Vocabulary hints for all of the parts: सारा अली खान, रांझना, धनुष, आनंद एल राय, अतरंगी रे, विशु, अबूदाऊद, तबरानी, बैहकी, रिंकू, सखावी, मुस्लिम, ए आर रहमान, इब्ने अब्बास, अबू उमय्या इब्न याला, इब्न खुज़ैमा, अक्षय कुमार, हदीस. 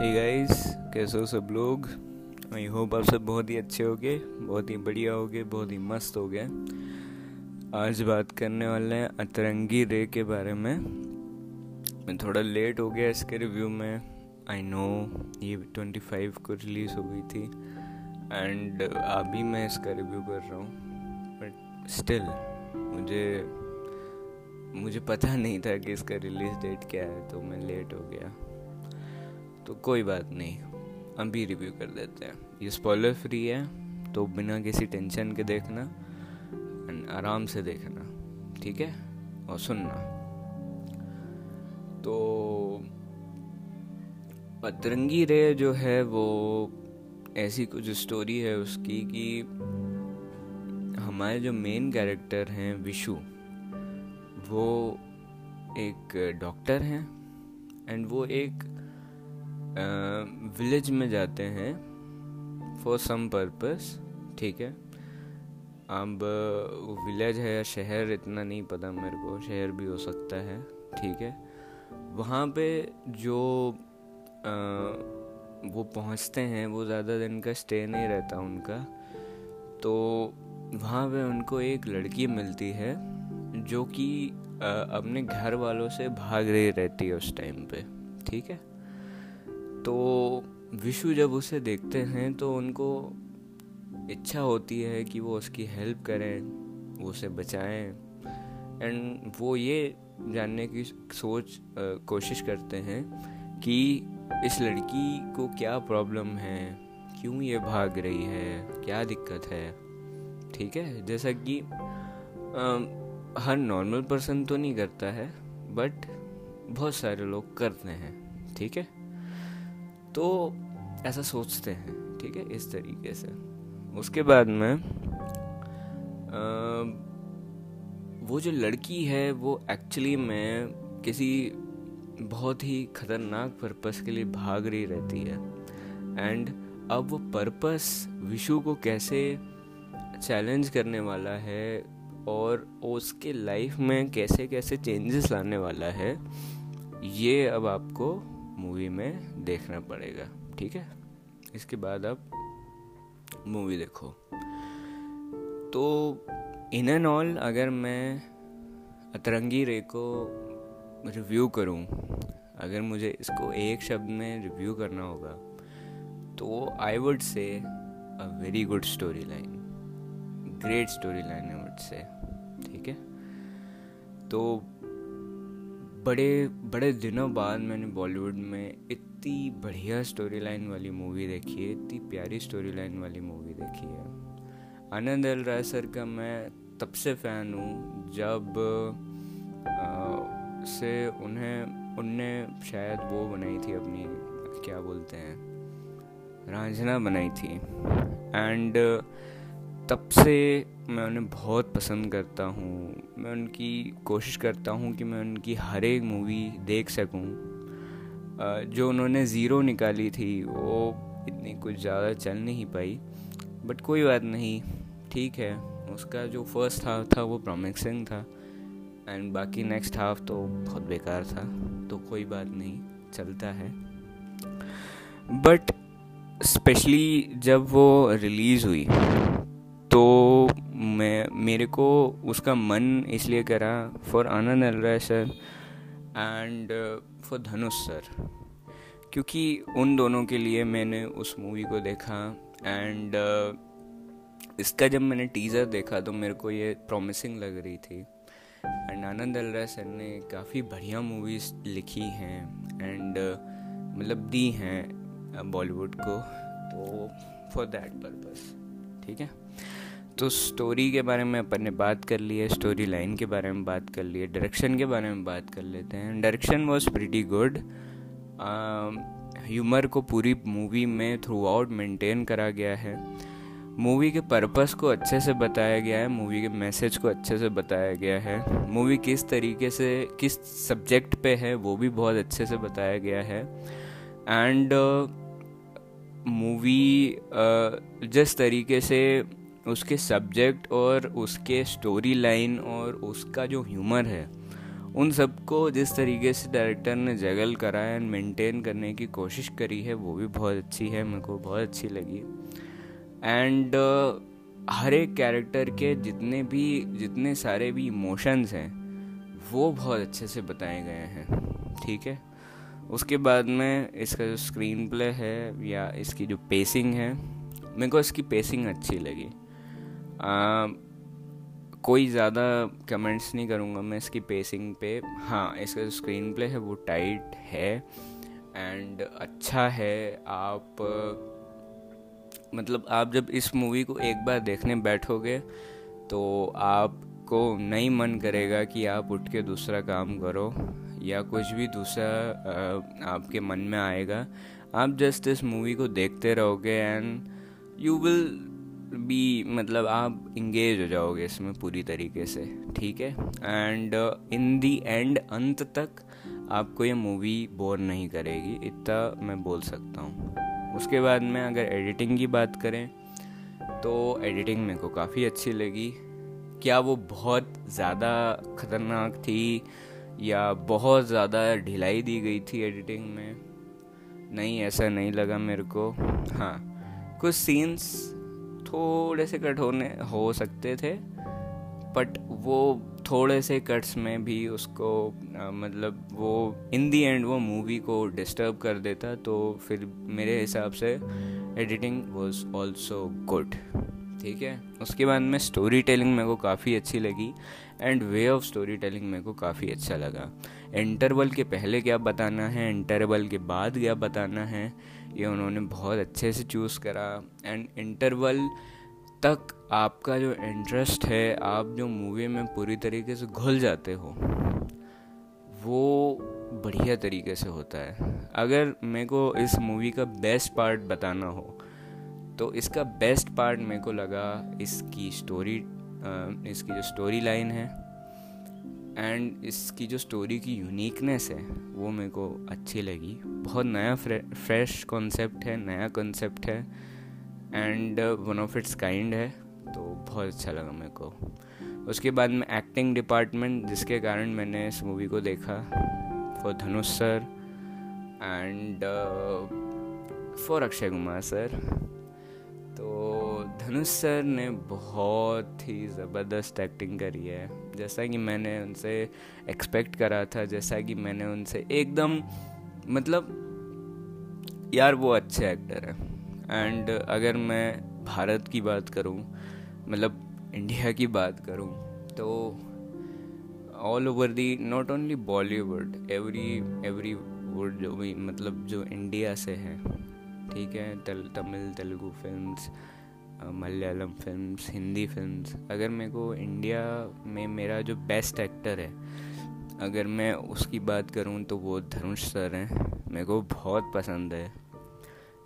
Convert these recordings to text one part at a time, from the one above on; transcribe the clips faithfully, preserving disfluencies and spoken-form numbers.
Hey guys, कैसे हो सब लोग। आई होप आप सब बहुत ही अच्छे होगे, बहुत ही बढ़िया होगे, बहुत ही मस्त होगे। आज बात करने वाले हैं अतरंगी रे के बारे में। मैं थोड़ा लेट हो गया इसके रिव्यू में, आई नो। ये पच्चीस को रिलीज़ हो गई थी एंड अभी मैं इसका रिव्यू कर रहा हूँ, बट स्टिल मुझे मुझे पता नहीं था कि इसका रिलीज़ डेट क्या है, तो मैं लेट हो गया। तो कोई बात नहीं, अभी रिव्यू कर देते हैं। ये स्पॉइलर फ्री है, तो बिना किसी टेंशन के देखना एंड आराम से देखना, ठीक है, और सुनना। तो अतरंगी रे जो है वो ऐसी कुछ स्टोरी है उसकी कि हमारे जो मेन कैरेक्टर हैं विशु, वो एक डॉक्टर हैं एंड वो एक विलेज uh, में जाते हैं फॉर सम पर्पस, ठीक है। अब विलेज है या शहर इतना नहीं पता मेरे को, शहर भी हो सकता है, ठीक है। वहाँ पे जो uh, वो पहुँचते हैं वो ज़्यादा दिन का स्टे नहीं रहता उनका, तो वहाँ पे उनको एक लड़की मिलती है जो कि uh, अपने घर वालों से भाग रही रहती है उस टाइम पे, ठीक है। तो विशु जब उसे देखते हैं तो उनको इच्छा होती है कि वो उसकी हेल्प करें, वो उसे बचाएं, एंड वो ये जानने की सोच कोशिश करते हैं कि इस लड़की को क्या प्रॉब्लम है, क्यों ये भाग रही है, क्या दिक्कत है, ठीक है। जैसा कि हर नॉर्मल पर्सन तो नहीं करता है, बट बहुत सारे लोग करते हैं, ठीक है। तो ऐसा सोचते हैं, ठीक है, इस तरीके से। उसके बाद में आ, वो जो लड़की है वो एक्चुअली में किसी बहुत ही खतरनाक पर्पस के लिए भाग रही रहती है, एंड अब वो पर्पस विशु को कैसे चैलेंज करने वाला है और उसके लाइफ में कैसे कैसे चेंजेस लाने वाला है, ये अब आपको मूवी में देखना पड़ेगा, ठीक है। इसके बाद आप मूवी देखो। तो इन एंड ऑल अगर मैं अतरंगी रे को रिव्यू करूं, अगर मुझे इसको एक शब्द में रिव्यू करना होगा तो I would say a very good story line, great story line I would say, ठीक है। तो बड़े बड़े दिनों बाद मैंने बॉलीवुड में इतनी बढ़िया स्टोरी लाइन वाली मूवी देखी है, इतनी प्यारी स्टोरी लाइन वाली मूवी देखी है। आनंद एल राय सर का मैं तब से फ़ैन हूँ जब आ, से उन्हें उनने शायद वो बनाई थी अपनी, क्या बोलते हैं, रांझना बनाई थी, एंड तब से मैं उन्हें बहुत पसंद करता हूँ। मैं उनकी कोशिश करता हूँ कि मैं उनकी हर एक मूवी देख सकूँ। जो उन्होंने ज़ीरो निकाली थी वो इतनी कुछ ज़्यादा चल नहीं पाई, बट कोई बात नहीं, ठीक है। उसका जो फर्स्ट हाफ था वो प्रॉमिसिंग था एंड बाकी नेक्स्ट हाफ तो बहुत बेकार था, तो कोई बात नहीं, चलता है। बट स्पेशली जब वो रिलीज़ हुई तो मैं मेरे को उसका मन इसलिए करा for आनंद एल राय sir and for धनुष sir, क्योंकि उन दोनों के लिए मैंने उस मूवी को देखा। एंड uh, इसका जब मैंने टीज़र देखा तो मेरे को ये प्रॉमिसिंग लग रही थी, and आनंद एल राय sir ने काफ़ी बढ़िया मूवीज़ लिखी हैं एंड uh, मतलब दी हैं बॉलीवुड को, तो फॉर दैट पर्पस, ठीक है। तो स्टोरी के बारे में अपन ने बात कर ली है, स्टोरी लाइन के बारे में बात कर ली है, डायरेक्शन के बारे में बात कर लेते हैं। Direction was pretty good, humour को पूरी मूवी में थ्रू आउट मेंटेन करा गया है, मूवी के पर्पस को अच्छे से बताया गया है, मूवी के मैसेज को अच्छे से बताया गया है, मूवी किस तरीके से किस सब्जेक्ट पे है वो भी बहुत अच्छे से बताया गया है, एंड मूवी uh, जिस तरीके से उसके सब्जेक्ट और उसके स्टोरी लाइन और उसका जो ह्यूमर है उन सबको जिस तरीके से डायरेक्टर ने जगल करा है एंड मेंटेन करने की कोशिश करी है वो भी बहुत अच्छी है, मेरे को बहुत अच्छी लगी। एंड uh, हर एक कैरेक्टर के जितने भी जितने सारे भी इमोशंस हैं वो बहुत अच्छे से बताए गए हैं, ठीक है। उसके बाद में इसका जो स्क्रीन प्ले है या इसकी जो पेसिंग है, मेरे को इसकी पेसिंग अच्छी लगी। uh, कोई ज़्यादा कमेंट्स नहीं करूँगा मैं इसकी पेसिंग पे। हाँ, इसका जो स्क्रीन प्ले है वो टाइट है एंड अच्छा है। आप मतलब आप जब इस मूवी को एक बार देखने बैठोगे तो आपको नहीं मन करेगा कि आप उठ के दूसरा काम करो या कुछ भी दूसरा आपके मन में आएगा। आप जस्ट इस मूवी को देखते रहोगे एंड यू विल भी मतलब आप इंगेज हो जाओगे इसमें पूरी तरीके से, ठीक है। एंड इन दी एंड अंत तक आपको ये मूवी बोर नहीं करेगी, इतना मैं बोल सकता हूँ। उसके बाद में अगर एडिटिंग की बात करें तो एडिटिंग मेरे को काफ़ी अच्छी लगी। क्या वो बहुत ज़्यादा ख़तरनाक थी या बहुत ज़्यादा ढिलाई दी गई थी एडिटिंग में? नहीं, ऐसा नहीं लगा मेरे को। हाँ, कुछ सीन्स थोड़े से कट होने हो सकते थे, बट वो थोड़े से कट्स में भी उसको आ, मतलब वो इन दी एंड वो मूवी को डिस्टर्ब कर देता, तो फिर मेरे हिसाब से एडिटिंग वाज आल्सो गुड, ठीक है। उसके बाद में स्टोरी टेलिंग मेरे को काफ़ी अच्छी लगी and way of story telling मेरे को काफ़ी अच्छा लगा। इंटरवल के पहले क्या बताना है, इंटरवल के बाद क्या बताना है, ये उन्होंने बहुत अच्छे से चूज़ करा। एंड इंटरवल तक आपका जो इंटरेस्ट है, आप जो मूवी में पूरी तरीके से घुल जाते हो, वो बढ़िया तरीके से होता है। अगर मेरे को इस मूवी का बेस्ट पार्ट बताना हो तो इसका बेस्ट पार्ट मेरे को लगा इसकी स्टोरी, इसकी जो स्टोरी लाइन है एंड इसकी जो स्टोरी की यूनिकनेस है वो मेरे को अच्छी लगी। बहुत नया फ्रेश कॉन्सेप्ट है, नया कॉन्सेप्ट है and one of its kind है, तो बहुत अच्छा लगा मेरे को। उसके बाद में एक्टिंग डिपार्टमेंट, जिसके कारण मैंने इस मूवी को देखा, for धनुष sir and for अक्षय कुमार sir. तो धनुष सर ने बहुत ही ज़बरदस्त एक्टिंग करी है, जैसा कि मैंने उनसे एक्सपेक्ट करा था, जैसा कि मैंने उनसे एकदम मतलब यार वो अच्छे एक्टर है। एंड अगर मैं भारत की बात करूं, मतलब इंडिया की बात करूं, तो all over the not only Bollywood, every every word जो भी मतलब जो इंडिया से है, ठीक है, Tamil Telugu films, Malayalam films, Hindi films, अगर मेरे को इंडिया में मेरा जो बेस्ट एक्टर है अगर मैं उसकी बात करूं तो वो धनुष सर हैं। मेरे को बहुत पसंद है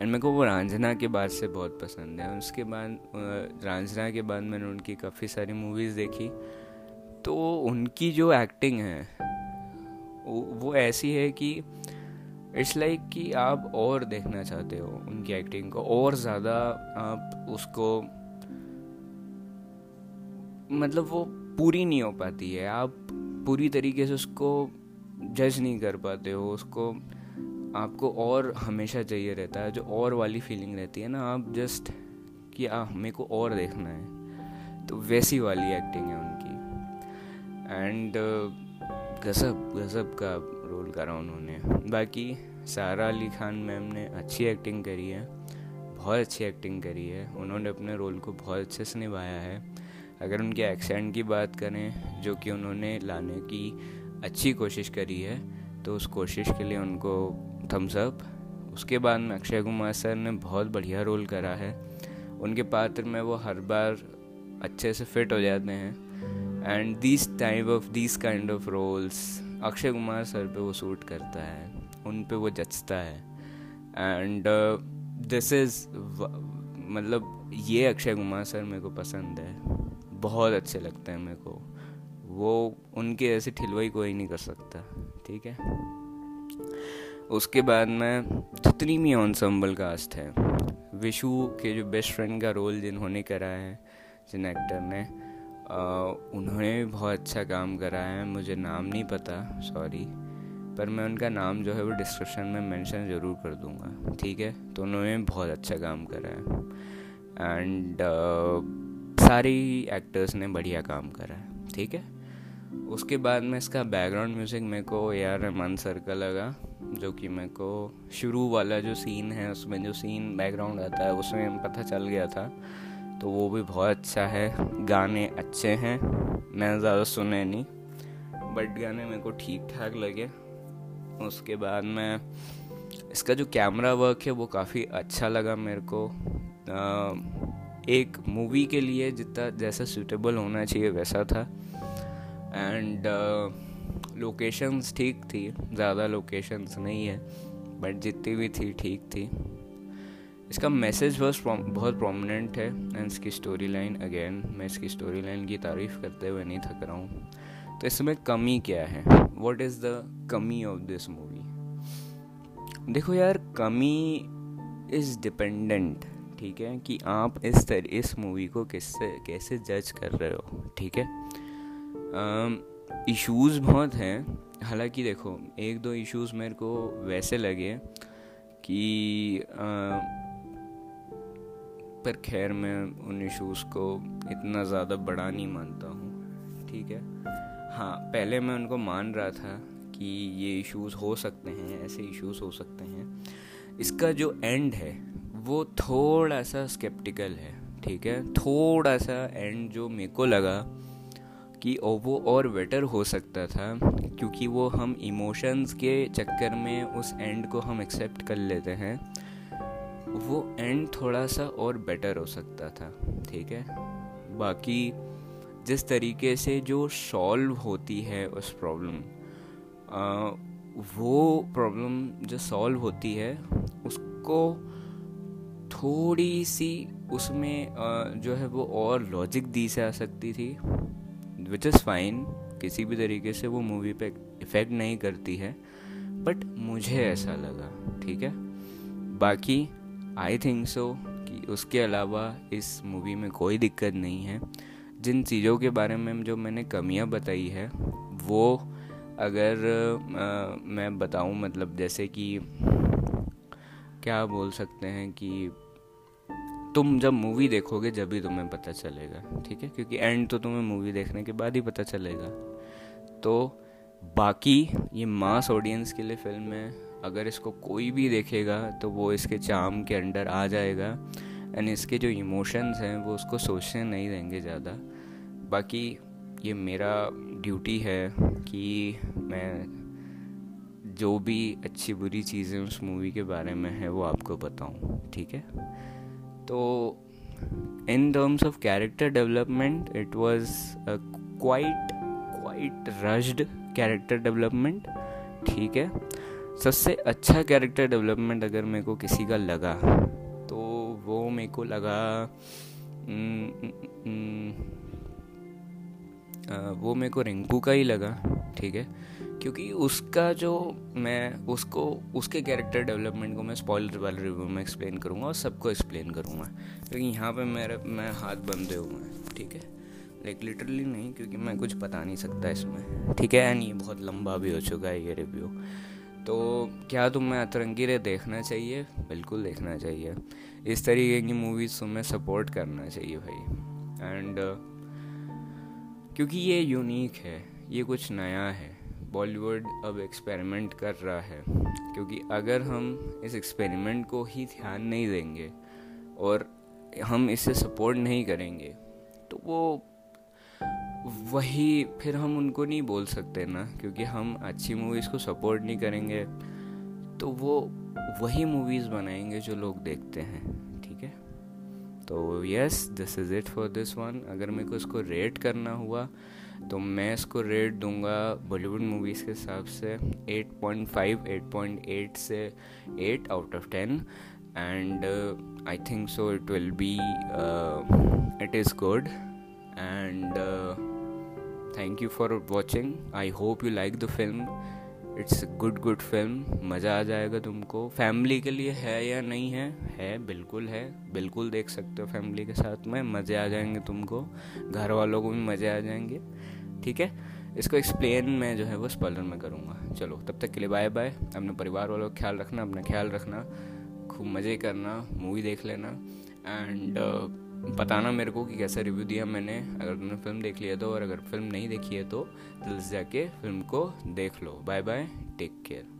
एंड मेरे को वो रांझना के बाद से बहुत पसंद है। उसके बाद रांझना के बाद मैंने उनकी काफ़ी सारी मूवीज़ देखी, तो उनकी जो एक्टिंग है वो ऐसी है कि इट्स लाइक like कि आप और देखना चाहते हो उनकी एक्टिंग को, और ज़्यादा आप उसको मतलब वो पूरी नहीं हो पाती है, आप पूरी तरीके से उसको जज नहीं कर पाते हो, उसको आपको और हमेशा चाहिए रहता है, जो और वाली फीलिंग रहती है ना, आप जस्ट कि आ मेरे को और देखना है, तो वैसी वाली एक्टिंग है उनकी। एंड गजब गजब का रोल करा उन्होंने। बाकी सारा अली खान मैम ने अच्छी एक्टिंग करी है, बहुत अच्छी एक्टिंग करी है, उन्होंने अपने रोल को बहुत अच्छे से निभाया है। अगर उनके एक्सेंट की बात करें जो कि उन्होंने लाने की अच्छी कोशिश करी है, तो उस कोशिश के लिए उनको थम्स अप। उसके बाद में अक्षय कुमार सर ने बहुत बढ़िया रोल करा है, उनके पात्र में वो हर बार अच्छे से फिट हो जाते हैं and this type of this kind of roles अक्षय कुमार sir पे वो सूट करता है, उन पे वो जचता है। एंड दिस इज़ मतलब ये अक्षय कुमार सर मेरे को पसंद है, बहुत अच्छे लगते हैं मेरे को, वो उनके ऐसे ठिलवाई कोई नहीं कर सकता, ठीक है। उसके बाद में तितनी ऑनसम्बल कास्ट है, विशु के जो बेस्ट फ्रेंड का रोल जिन्होंने करा है, जिन एक्टर ने, उन्होंने भी बहुत अच्छा काम करा है। मुझे नाम नहीं पता, सॉरी, पर मैं उनका नाम जो है वो डिस्क्रिप्शन में मेंशन ज़रूर कर दूंगा, ठीक है। तो उन्होंने बहुत अच्छा काम करा है एंड uh, सारी एक्टर्स ने बढ़िया काम करा है, ठीक है। उसके बाद में इसका बैकग्राउंड म्यूज़िक मेरे को ए आर रहमान सर का लगा, जो कि मेरे को शुरू वाला जो सीन है उसमें जो सीन बैकग्राउंड आता है उसमें पता चल गया था, तो वो भी बहुत अच्छा है। गाने अच्छे हैं, मैंने ज़्यादा सुने नहीं बट गाने मेरे को ठीक ठाक लगे। उसके बाद में इसका जो कैमरा वर्क है वो काफ़ी अच्छा लगा मेरे को, एक मूवी के लिए जितना जैसा सूटेबल होना चाहिए वैसा था। एंड लोकेशंस ठीक थी, ज़्यादा लोकेशंस नहीं है बट जितनी भी थी ठीक थी। इसका मैसेज बहुत प्रोमिनेंट है एंड इसकी स्टोरी लाइन, अगेन मैं इसकी स्टोरी लाइन की तारीफ़ करते हुए नहीं थक रहा हूँ। तो इसमें कमी क्या है, व्हाट इज़ द कमी ऑफ दिस मूवी? देखो यार, कमी इज़ डिपेंडेंट, ठीक है, कि आप इस तरह इस मूवी को किससे कैसे जज कर रहे हो, ठीक है। इश्यूज़ बहुत हैं, हालांकि देखो एक दो इश्यूज़ मेरे को वैसे लगे कि आ, पर खैर मैं उन इश्यूज़ को इतना ज़्यादा बड़ा नहीं मानता हूँ, ठीक है। हाँ, पहले मैं उनको मान रहा था कि ये इश्यूज़ हो सकते हैं, ऐसे इश्यूज़ हो सकते हैं। इसका जो एंड है वो थोड़ा सा स्केप्टिकल है, ठीक है। थोड़ा सा एंड जो मेरे को लगा कि वो और बेटर हो सकता था, क्योंकि वो हम इमोशंस के चक्कर में उस एंड को हम एक्सेप्ट कर लेते हैं, वो एंड थोड़ा सा और बेटर हो सकता था, ठीक है। बाकी जिस तरीके से जो सॉल्व होती है उस प्रॉब्लम, वो प्रॉब्लम जो सॉल्व होती है उसको थोड़ी सी उसमें आ, जो है वो और लॉजिक दी जा सकती थी, विच इज़ फाइन। किसी भी तरीके से वो मूवी पे इफ़ेक्ट नहीं करती है बट मुझे ऐसा लगा, ठीक है। बाकी आई थिंक सो कि उसके अलावा इस मूवी में कोई दिक्कत नहीं है। जिन चीज़ों के बारे में जो मैंने कमियां बताई है वो अगर आ, मैं बताऊं, मतलब जैसे कि क्या बोल सकते हैं कि तुम जब मूवी देखोगे जब ही तुम्हें पता चलेगा, ठीक है, क्योंकि एंड तो तुम्हें मूवी देखने के बाद ही पता चलेगा। तो बाकी ये मास ऑडियंस के लिए फिल्म है, अगर इसको कोई भी देखेगा तो वो इसके चार्म के अंडर आ जाएगा एंड इसके जो इमोशंस हैं वो उसको सोचने नहीं देंगे ज़्यादा। बाकी ये मेरा ड्यूटी है कि मैं जो भी अच्छी बुरी चीज़ें उस मूवी के बारे में है वो आपको बताऊँ, ठीक है। तो in terms of character development it was quite quite rushed character development, ठीक है। सबसे अच्छा कैरेक्टर डेवलपमेंट अगर मेरे को किसी का लगा तो वो मेरे को लगा न, न, न, वो मेरे को रिंकू का ही लगा, ठीक है, क्योंकि उसका जो मैं उसको उसके कैरेक्टर डेवलपमेंट को मैं स्पॉइलर वाले रिव्यू में एक्सप्लेन करूँगा और सबको एक्सप्लेन करूँगा, क्योंकि यहाँ पे मेरे मैं हाथ बंधे हुए हैं, ठीक है, लाइक लिटरली नहीं, क्योंकि मैं कुछ बता नहीं सकता इसमें, ठीक है। एंड ये बहुत लंबा भी हो चुका है ये रिव्यू। तो क्या तुम्हें अतरंगी रे देखना चाहिए? बिल्कुल देखना चाहिए। इस तरीके की मूवीज़ तुम्हें सपोर्ट करना चाहिए भाई, एंड uh, क्योंकि ये यूनिक है, ये कुछ नया है। बॉलीवुड अब एक्सपेरिमेंट कर रहा है, क्योंकि अगर हम इस एक्सपेरिमेंट को ही ध्यान नहीं देंगे और हम इसे सपोर्ट नहीं करेंगे तो वो वही फिर हम उनको नहीं बोल सकते ना, क्योंकि हम अच्छी मूवीज़ को सपोर्ट नहीं करेंगे तो वो वही मूवीज़ बनाएंगे जो लोग देखते हैं, ठीक है। तो yes, this is it for this one. अगर मेरे को इसको रेट करना हुआ तो मैं इसको रेट दूंगा बॉलीवुड मूवीज़ के हिसाब से eight point five, eight point eight से eight out of ten and I think so it will be it is good and thank you for watching. I hope you like the film it's good good film, मज़ा आ जाएगा तुमको। Family के लिए है या नहीं है? है, बिल्कुल है, बिल्कुल देख सकते हो फैमिली के साथ में, मज़े आ जाएंगे तुमको, घर वालों को भी मज़े आ जाएंगे। ठीक है, इसको एक्सप्लेन मैं जो है वो स्पॉइलर में करूँगा। चलो तब तक के लिए बाय बाय। अपने परिवार वालों का ख्याल रखना, अपना ख्याल रखना, खूब मज़े करना, मूवी देख लेना, एंड बताना मेरे को कि कैसा रिव्यू दिया मैंने, अगर तुमने फिल्म देख लिया तो, और अगर फिल्म नहीं देखी है तो जल्दी जाके फिल्म को देख लो। Bye bye, take care.